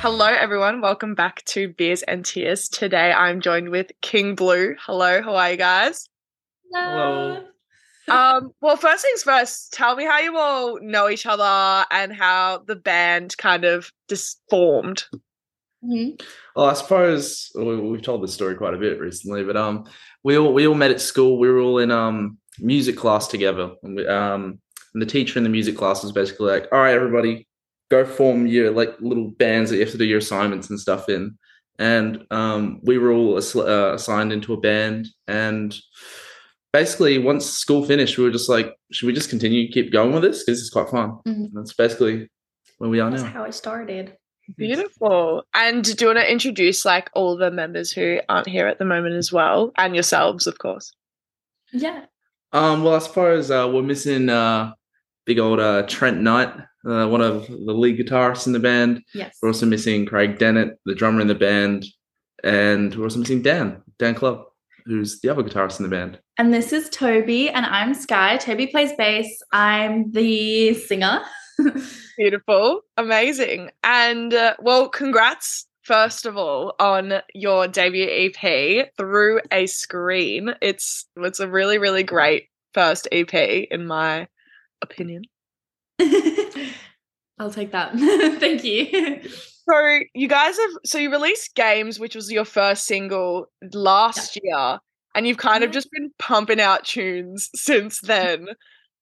Hello everyone, welcome back to Beers and Tears. Today I'm joined with King Blue. Hello, how are you guys? Hello. Well, first things first, tell me how you all know each other and how the band kind of just formed. Mm-hmm. Well, I suppose we've told this story quite a bit recently, but we all met at school. We were all in music class together, and the teacher in the music class was basically like, "All right, everybody, go form your like little bands that you have to do your assignments and stuff in." And we were all assigned into a band. And basically, once school finished, we were just like, should we just continue, keep going with this? Because it's quite fun. Mm-hmm. And that's basically where we are now. That's how it started. Beautiful. And do you want to introduce like all the members who aren't here at the moment as well, and yourselves, of course? Yeah. Well, I suppose we're missing big old Trent Knight, one of the lead guitarists in the band. Yes. We're also missing Craig Dennett, the drummer in the band. And we're also missing Dan Club, who's the other guitarist in the band. And this is Toby, and I'm Sky. Toby plays bass. I'm the singer. Beautiful. Amazing. And, well, congrats, first of all, on your debut EP, Through a Screen. It's a really, really great first EP, in my opinion. I'll take that. Thank you. So you released Games, which was your first single last year, and you've kind of just been pumping out tunes since then.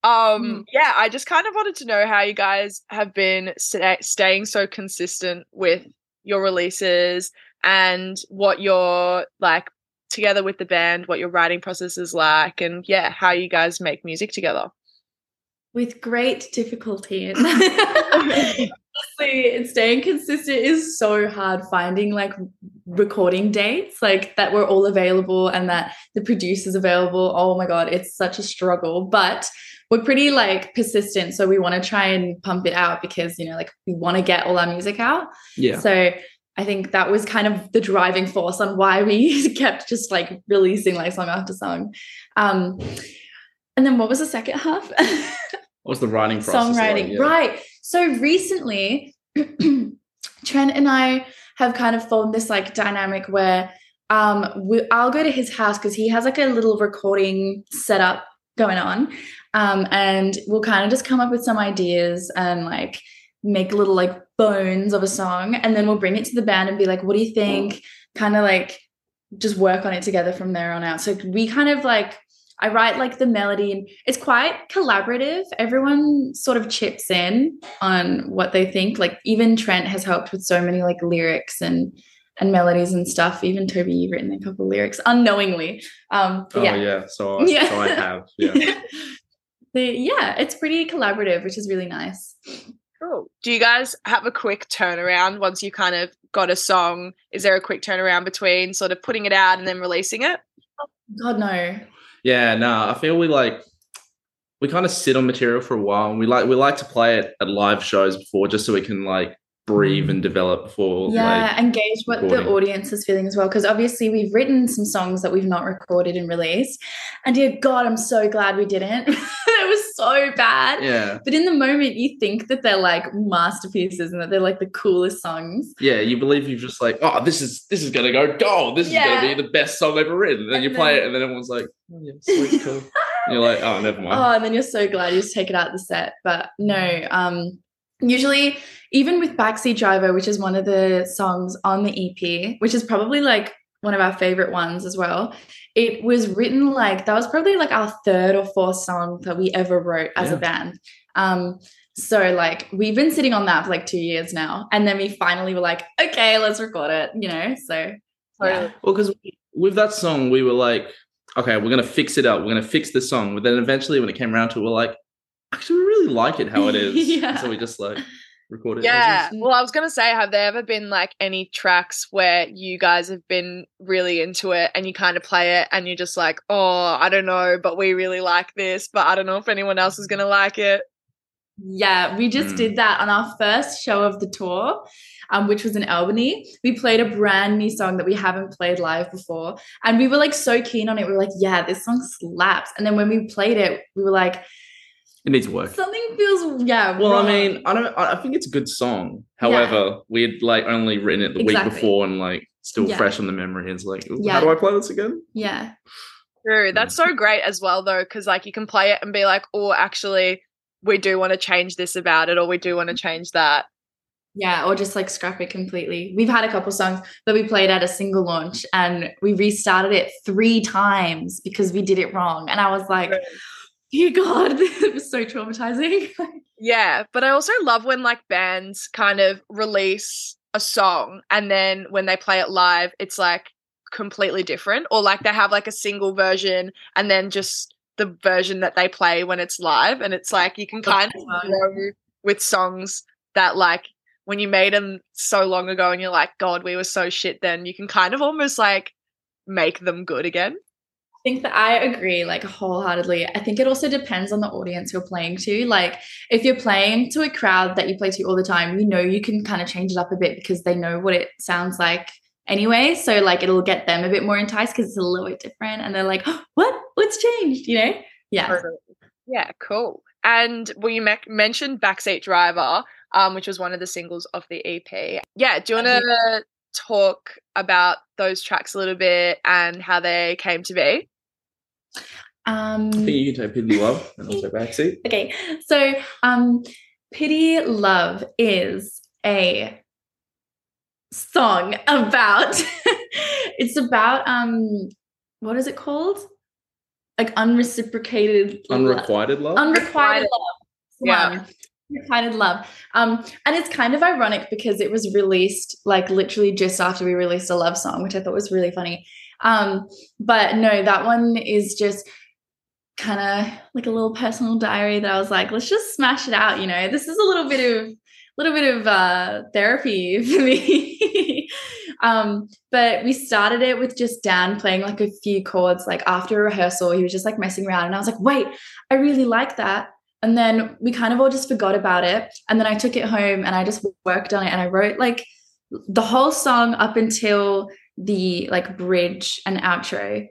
Yeah, I just kind of wanted to know how you guys have been staying so consistent with your releases, and what your like together with the band, what your writing process is like, and yeah, how you guys make music together. With great difficulty. Honestly, staying consistent is so hard, finding like recording dates like that were all available and that the producer's available. Oh my God, it's such a struggle. But we're pretty like persistent, so we want to try and pump it out because, you know, like we want to get all our music out. Yeah. So I think that was kind of the driving force on why we kept just like releasing like song after song. And then what was the second half? What was the writing process? Songwriting, yeah. Right. So recently, Trent and I have kind of formed this like dynamic where I'll go to his house because he has like a little recording setup going on, and we'll kind of just come up with some ideas and like make little like bones of a song, and then we'll bring it to the band and be like, "What do you think?" Kind of like just work on it together from there on out. So we kind of like, I write like the melody, and it's quite collaborative. Everyone sort of chips in on what they think. Like even Trent has helped with so many like lyrics and melodies and stuff. Even Toby, you've written a couple of lyrics unknowingly. So I have. Yeah. It's pretty collaborative, which is really nice. Cool. Do you guys have a quick turnaround once you kind of got a song? Is there a quick turnaround between sort of putting it out and then releasing it? Oh, God, no. Yeah, no, I feel we kind of sit on material for a while, and we like to play it at live shows before, just so we can like breathe and develop before. Yeah, like, engage what recording. The audience is feeling as well, because obviously we've written some songs that we've not recorded and released, and dear God, I'm so glad we didn't. It was so bad. Yeah. But in the moment, you think that they're like masterpieces and that they're like the coolest songs. Yeah, you believe you've just like, oh, this is gonna go gold. This is gonna be the best song ever written. And then you play it, and then everyone's like, oh, yeah, sweet, cool. And you're like, oh, never mind. Oh, and then you're so glad you just take it out of the set. But no, usually even with Backseat Driver, which is one of the songs on the EP, which is probably like one of our favorite ones as well. It was written like, that was probably like our third or fourth song that we ever wrote as a band. So like we've been sitting on that for like 2 years now, and then we finally were like, okay, let's record it, you know? So, yeah. Well, because with that song, we were like, okay, we're going to fix it up. We're going to fix the song. But then eventually when it came around to it, we're like, actually we really like it how it is. Yeah. So we just like record it. Yeah. Well, I was going to say, have there ever been like any tracks where you guys have been really into it and you kind of play it and you're just like, oh, I don't know, but we really like this, but I don't know if anyone else is going to like it? Yeah, we just did that on our first show of the tour, which was in Albany. We played a brand new song that we haven't played live before. And we were like so keen on it. We were like, yeah, this song slaps. And then when we played it, we were like, it needs work. Something feels, yeah. Well, wrong. I mean, I think it's a good song. However, we had like only written it the week before and like still fresh on the memory. It's like, how do I play this again? Yeah. True. That's so great as well though, because like you can play it and be like, oh, actually, we do want to change this about it, or we do want to change that. Yeah, or just like scrap it completely. We've had a couple songs that we played at a single launch and we restarted it 3 times because we did it wrong. And I was like, dear God, it was so traumatizing. Yeah, but I also love when like bands kind of release a song and then when they play it live, it's like completely different, or like they have like a single version and then just the version that they play when it's live. And it's like you can kind of go with songs that like when you made them so long ago and you're like, God, we were so shit then, you can kind of almost like make them good again. I think that I agree like wholeheartedly. I think it also depends on the audience you're playing to. Like if you're playing to a crowd that you play to all the time, you know you can kind of change it up a bit because they know what it sounds like anyway, so like it'll get them a bit more enticed because it's a little bit different and they're like, oh, what's changed, you know? Yeah. Yeah, cool. And well, you mentioned Backseat Driver, which was one of the singles of the EP. Yeah, do you want to talk about those tracks a little bit and how they came to be? I think you can take Pity Love and also Backseat. Okay, so Pity Love is a song about it's about what is it called, like unrequited love. And it's kind of ironic because it was released like literally just after we released a love song, which I thought was really funny. But no, that one is just kind of like a little personal diary that I was like, let's just smash it out, you know. This is a little bit of therapy for me. But we started it with just Dan playing like a few chords, like after a rehearsal, he was just like messing around and I was like, wait, I really like that. And then we kind of all just forgot about it. And then I took it home and I just worked on it and I wrote like the whole song up until the like bridge and outro.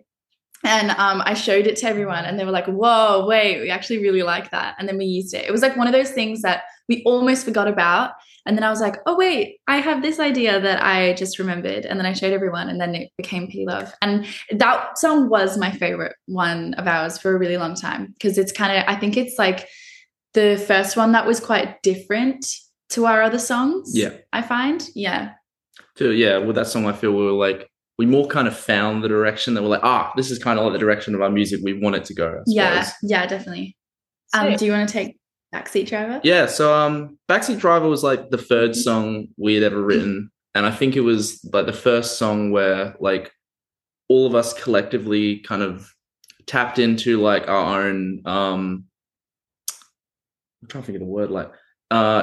And I showed it to everyone and they were like, whoa, wait, we actually really like that. And then we used it. It was like one of those things that we almost forgot about. And then I was like, oh, wait, I have this idea that I just remembered. And then I showed everyone and then it became Pity Love. And that song was my favorite one of ours for a really long time because it's kind of, I think it's like the first one that was quite different to our other songs. Yeah, I find. Yeah. So, yeah, with that song, I feel we were like, we more kind of found the direction that we're like, this is kind of like the direction of our music we want it to go. Yeah, definitely. Do you want to take Backseat Driver? Yeah, so Backseat Driver was like the third song we had ever written. And I think it was like the first song where like all of us collectively kind of tapped into like our own, I'm trying to think of the word, like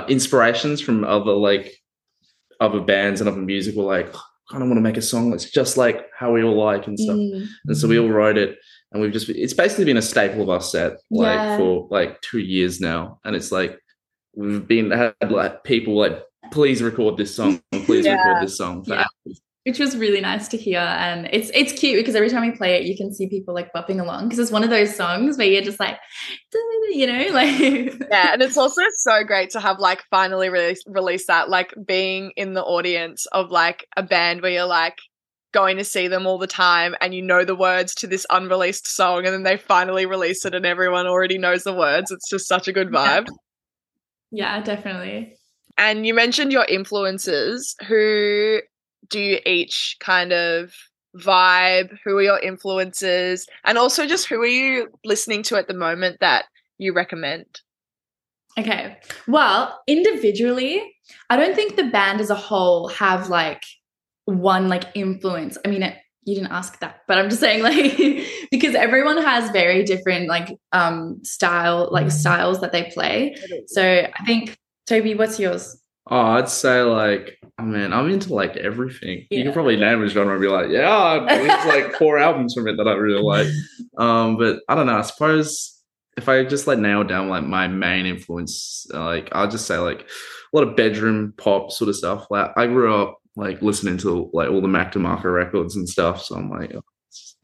inspirations from other bands and other music. We're like, I don't want to make a song that's just like how we all like and stuff. And so we all wrote it and we've just, it's basically been a staple of our set for like 2 years now. And it's like, we've been had like people like, please record this song. Please record this song. Yeah. Which was really nice to hear. And it's cute because every time we play it, you can see people like bopping along because it's one of those songs where you're just like, you know, like. Yeah, and it's also so great to have like finally release that, like being in the audience of like a band where you're like going to see them all the time and you know the words to this unreleased song and then they finally release it and everyone already knows the words. It's just such a good vibe. Yeah, definitely. And you mentioned your influences. Who do you each kind of vibe? Who are your influences? And also just who are you listening to at the moment that you recommend? Okay. Well, individually, I don't think the band as a whole have like one like influence. I mean, you didn't ask that, but I'm just saying, like, because everyone has very different styles that they play. So I think, Toby, what's yours? Oh, I'd say like, I mean, I'm into like everything. Yeah. You could probably name a genre and be like, yeah, it's like 4 albums from it that I really like. But I don't know. I suppose if I just like nail down like my main influence, like I'll just say like a lot of bedroom pop sort of stuff. Like I grew up like listening to like all the Mac DeMarco records and stuff. So I'm like, oh, it's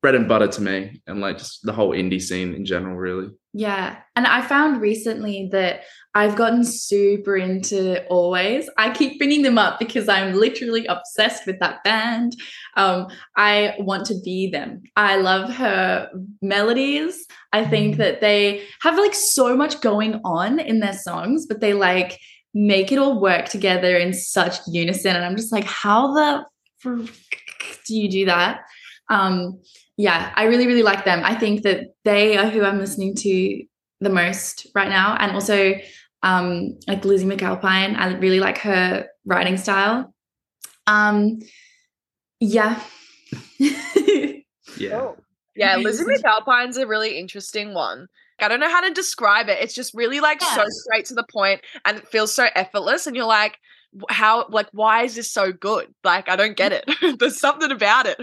bread and butter to me, and like just the whole indie scene in general, really. Yeah. And I found recently that I've gotten super into Always. I keep bringing them up because I'm literally obsessed with that band. I want to be them. I love her melodies. I think that they have like so much going on in their songs, but they like make it all work together in such unison. And I'm just like, how the frick do you do that? Yeah, I really, really like them. I think that they are who I'm listening to the most right now. And also like Lizzie McAlpine, I really like her writing style. Yeah. Yeah. Oh. Yeah, Lizzie McAlpine's a really interesting one. I don't know how to describe it. It's just really like so straight to the point, and it feels so effortless, and you're like, how, like, why is this so good? Like, I don't get it. There's something about it.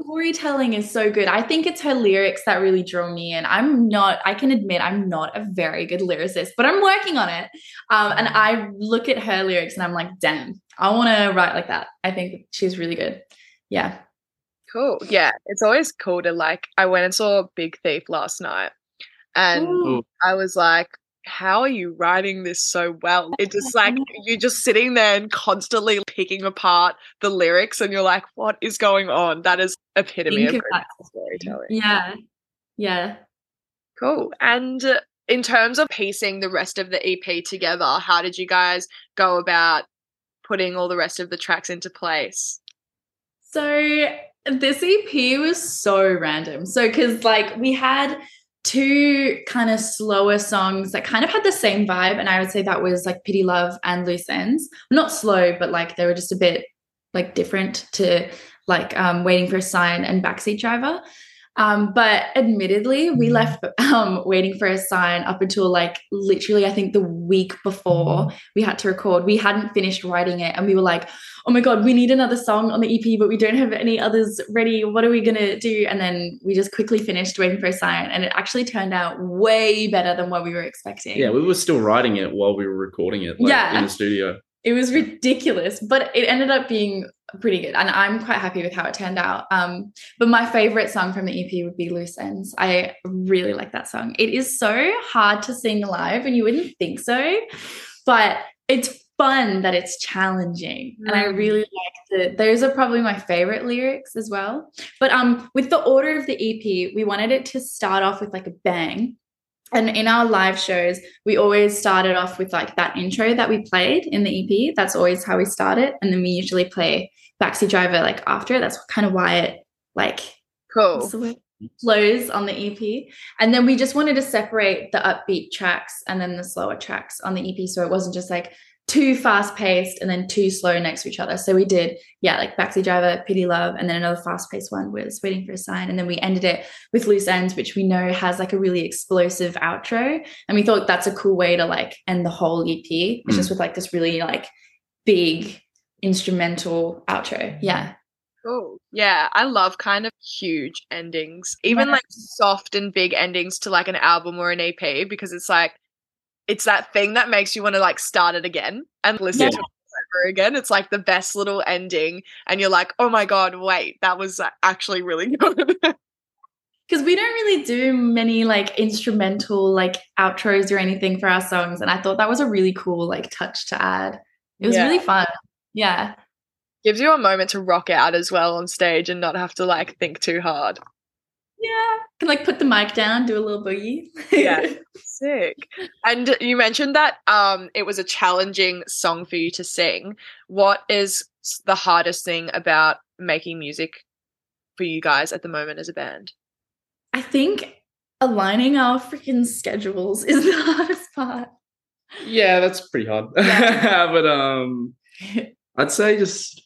Storytelling is so good. I think it's her lyrics that really draw me in. I can admit I'm not a very good lyricist, but I'm working on it. And I look at her lyrics and I'm like, damn, I want to write like that. I think she's really good. Yeah. Cool. Yeah. It's always cool to like, I went and saw Big Thief last night and I was like, how are you writing this so well? It just like, you're just sitting there and constantly picking apart the lyrics and you're like, what is going on? That is epitome of storytelling. Yeah. Yeah. Cool. And in terms of piecing the rest of the EP together, how did you guys go about putting all the rest of the tracks into place? So this EP was so random. So because like we had two kind of slower songs that kind of had the same vibe, and I would say that was like Pity Love and Loose Ends. Not slow, but like they were just a bit like different to like Waiting for a Sign and Backseat Driver. But admittedly, we left Waiting for a Sign up until like literally I think the week before we had to record. We hadn't finished writing it and we were like, oh my God, we need another song on the EP, but we don't have any others ready. What are we going to do? And then we just quickly finished Waiting for a Sign, and it actually turned out way better than what we were expecting. Yeah, we were still writing it while we were recording it in the studio. It was ridiculous, but it ended up being pretty good, and I'm quite happy with how it turned out. But my favorite song from the EP would be Loose Ends. I really like that song. It is so hard to sing live, and you wouldn't think so, but it's fun that it's challenging. And I really liked it. Those are probably my favorite lyrics as well. But with the order of the EP, we wanted it to start off with like a bang. And in our live shows, we always started off with like that intro that we played in the EP. That's always how we start it. And then we usually play Backseat Driver like after it. That's kind of why it like flows on the EP. And then we just wanted to separate the upbeat tracks and then the slower tracks on the EP. So it wasn't just like too fast paced and then too slow next to each other. So we did, like Backseat Driver, Pity Love, and then another fast paced one was Waiting for a Sign. And then we ended it with Loose Ends, which we know has like a really explosive outro. And we thought that's a cool way to like end the whole EP. It's just with like this really like big instrumental outro. Yeah. Cool. Yeah. I love kind of huge endings, even like soft and big endings to like an album or an EP, because it's like, it's that thing that makes you want to like start it again and listen to it over again. It's like the best little ending, and you're like, oh my God, wait, that was actually really good. Because we don't really do many like instrumental like outros or anything for our songs, and I thought that was a really cool like touch to add. It was really fun. Yeah. Gives you a moment to rock out as well on stage and not have to like think too hard. Yeah. Can like put the mic down, do a little boogie. Yeah. Sick. And you mentioned that it was a challenging song for you to sing. What is the hardest thing about making music for you guys at the moment as a band? I think aligning our freaking schedules is the hardest part. Yeah, that's pretty hard. Yeah. But I'd say just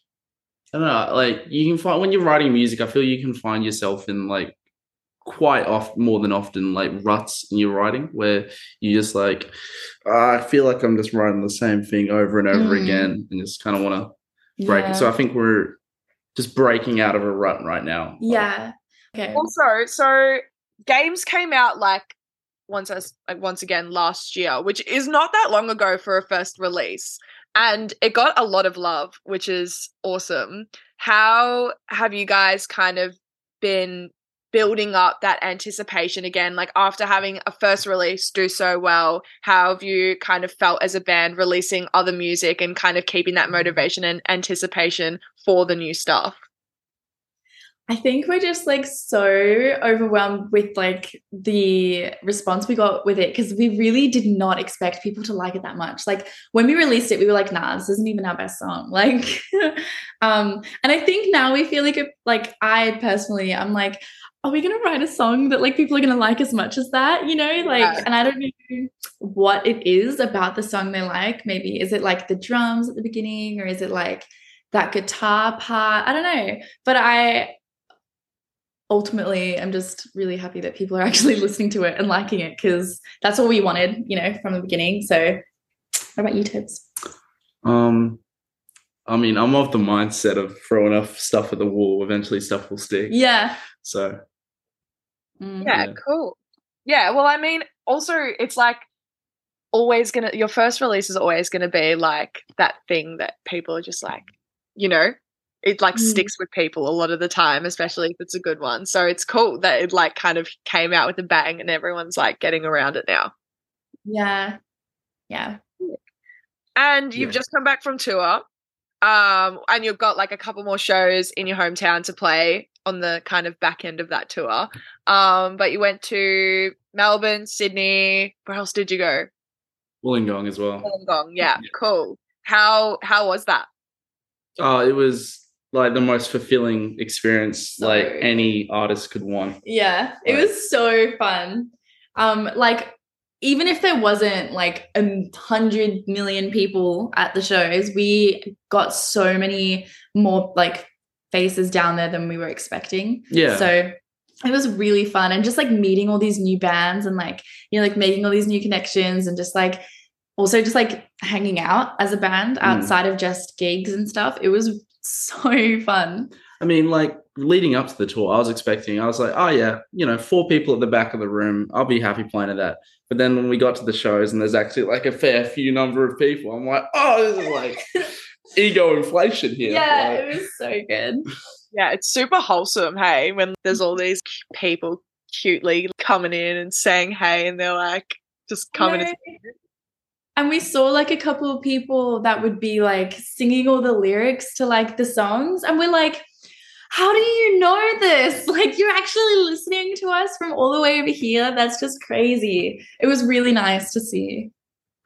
I don't know, like you can find when you're writing music, I feel you can find yourself in like quite often, more than often, like ruts in your writing where you just like, I feel like I'm just writing the same thing over and over again and just kind of want to break it. So I think we're just breaking out of a rut right now. Yeah. Okay. Also, so Games came out once again last year, which is not that long ago for a first release. And it got a lot of love, which is awesome. How have you guys kind of been building up that anticipation again? Like after having a first release do so well, how have you kind of felt as a band releasing other music and kind of keeping that motivation and anticipation for the new stuff? I think we're just like so overwhelmed with like the response we got with it, because we really did not expect people to like it that much. Like when we released it, we were like, nah, this isn't even our best song. Like, and I think now we feel like, I'm like, are we going to write a song that like people are going to like as much as that, you know? Like, and I don't know what it is about the song they like. Maybe is it like the drums at the beginning, or is it like that guitar part? I don't know. But ultimately, I'm just really happy that people are actually listening to it and liking it, because that's all we wanted, you know, from the beginning. So what about you, Tibbs? I mean, I'm of the mindset of throwing off stuff at the wall. Eventually stuff will stick. Yeah. So. Yeah, cool. Yeah, well, I mean, also it's like your first release is always going to be like that thing that people are just like, you know, it like sticks with people a lot of the time, especially if it's a good one. So it's cool that it like kind of came out with a bang and everyone's like getting around it now. Yeah. Yeah. And you've just come back from tour and you've got like a couple more shows in your hometown to play on the kind of back end of that tour. But you went to Melbourne, Sydney. Where else did you go? Wollongong as well. Wollongong, yeah. Cool. How was that? Oh, it was like the most fulfilling experience like any artist could want. Yeah, it was so fun. Like even if there wasn't like 100 million people at the shows, we got so many more like faces down there than we were expecting. Yeah. So it was really fun, and just like meeting all these new bands and like, you know, like making all these new connections, and just like also just like hanging out as a band outside of just gigs and stuff. It was so fun. I mean, like leading up to the tour, I was like, oh yeah, you know, 4 people at the back of the room, I'll be happy playing at that. But then when we got to the shows and there's actually like a fair few number of people, I'm like, oh, this is like ego inflation here. Yeah, like, it was so good. Yeah, it's super wholesome, hey, when there's all these people cutely coming in and saying hey, and they're like just coming in. And we saw like a couple of people that would be like singing all the lyrics to like the songs, and we're like, how do you know this? Like, you're actually listening to us from all the way over here. That's just crazy. It was really nice to see.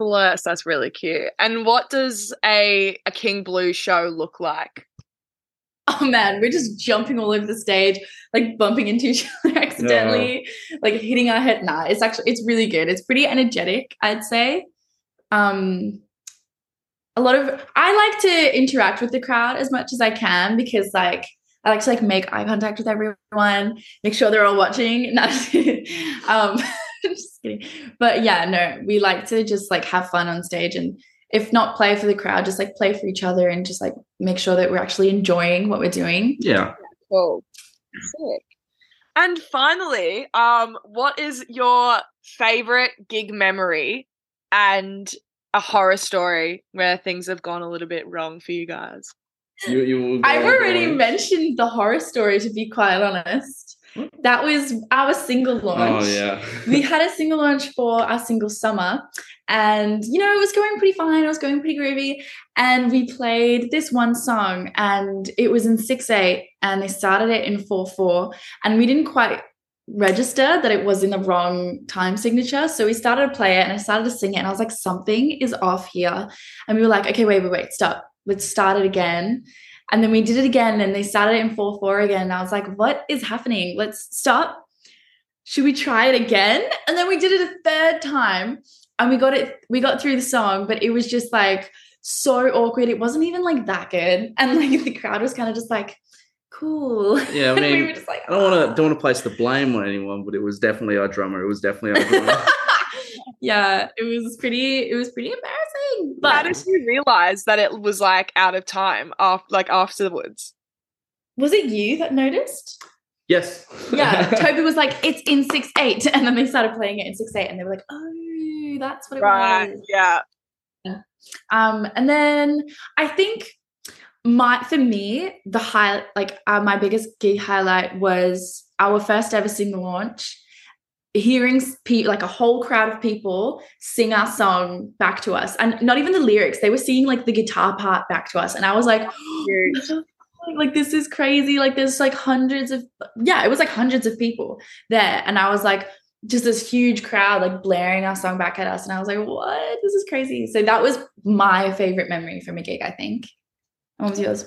Bless, that's really cute. And what does a King Blue show look like? Oh man, we're just jumping all over the stage, like bumping into each other accidentally, like hitting our head. Nah, it's really good. It's pretty energetic, I'd say. I like to interact with the crowd as much as I can, because like I like to like make eye contact with everyone, make sure they're all watching. No, just kidding. But yeah, no, we like to just like have fun on stage, and if not play for the crowd, just like play for each other and just like make sure that we're actually enjoying what we're doing. Yeah. Cool. Sick. And finally, what is your favorite gig memory and a horror story where things have gone a little bit wrong for you guys? I've already mentioned the horror story, to be quite honest. That was our single launch. Oh, yeah. We had a single launch for our single Summer, and, you know, it was going pretty fine. It was going pretty groovy, and we played this one song, and it was in 6/8, and they started it in 4/4, and we didn't quite register that it was in the wrong time signature. So we started to play it, and I started to sing it, and I was like, something is off here. And we were like, okay, wait, stop. Let's start it again. And then we did it again, and they started it in 4/4 again. And I was like, what is happening? Let's stop. Should we try it again? And then we did it a third time, and we got through the song, but it was just like so awkward. It wasn't even like that good. And like the crowd was kind of just like, cool. Yeah, I mean, we were just like, oh. I don't want to place the blame on anyone, but it was definitely our drummer. Yeah, it was pretty embarrassing. But how did you realize that it was like out of time afterwards? Was it you that noticed? Yes. Yeah. Toby was like, it's in 6/8. And then they started playing it in 6/8 and they were like, oh, that's what it was. Yeah. And then I think for me, the highlight, my biggest gig highlight was our first ever single launch. Hearing a whole crowd of people sing our song back to us, and not even the lyrics, they were singing like the guitar part back to us, and I was like, oh, like this is crazy. Like there's like hundreds of people there, and I was like, just this huge crowd like blaring our song back at us, and I was like, what? This is crazy. So that was my favorite memory from a gig, I think. What was yours?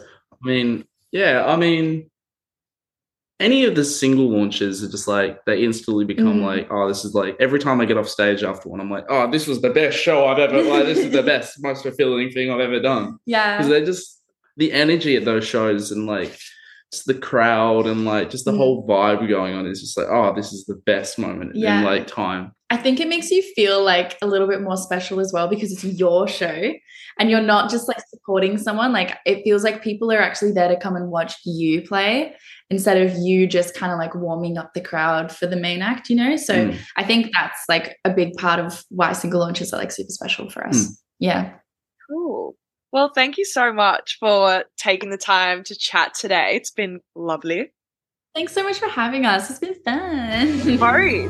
Any of the single launches are just like, they instantly become this is like, every time I get off stage after one, I'm like, oh, this was the best show I've ever, this is the best, most fulfilling thing I've ever done. Yeah. Because they're just, the energy at those shows and like, just the crowd and like, just the whole vibe going on is just like, oh, this is the best moment in like time. I think it makes you feel like a little bit more special as well, because it's your show and you're not just like supporting someone. Like it feels like people are actually there to come and watch you play instead of you just kind of like warming up the crowd for the main act, you know? So I think that's like a big part of why single launches are like super special for us. Yeah. Cool. Well, thank you so much for taking the time to chat today. It's been lovely. Thanks so much for having us. It's been fun. Sorry.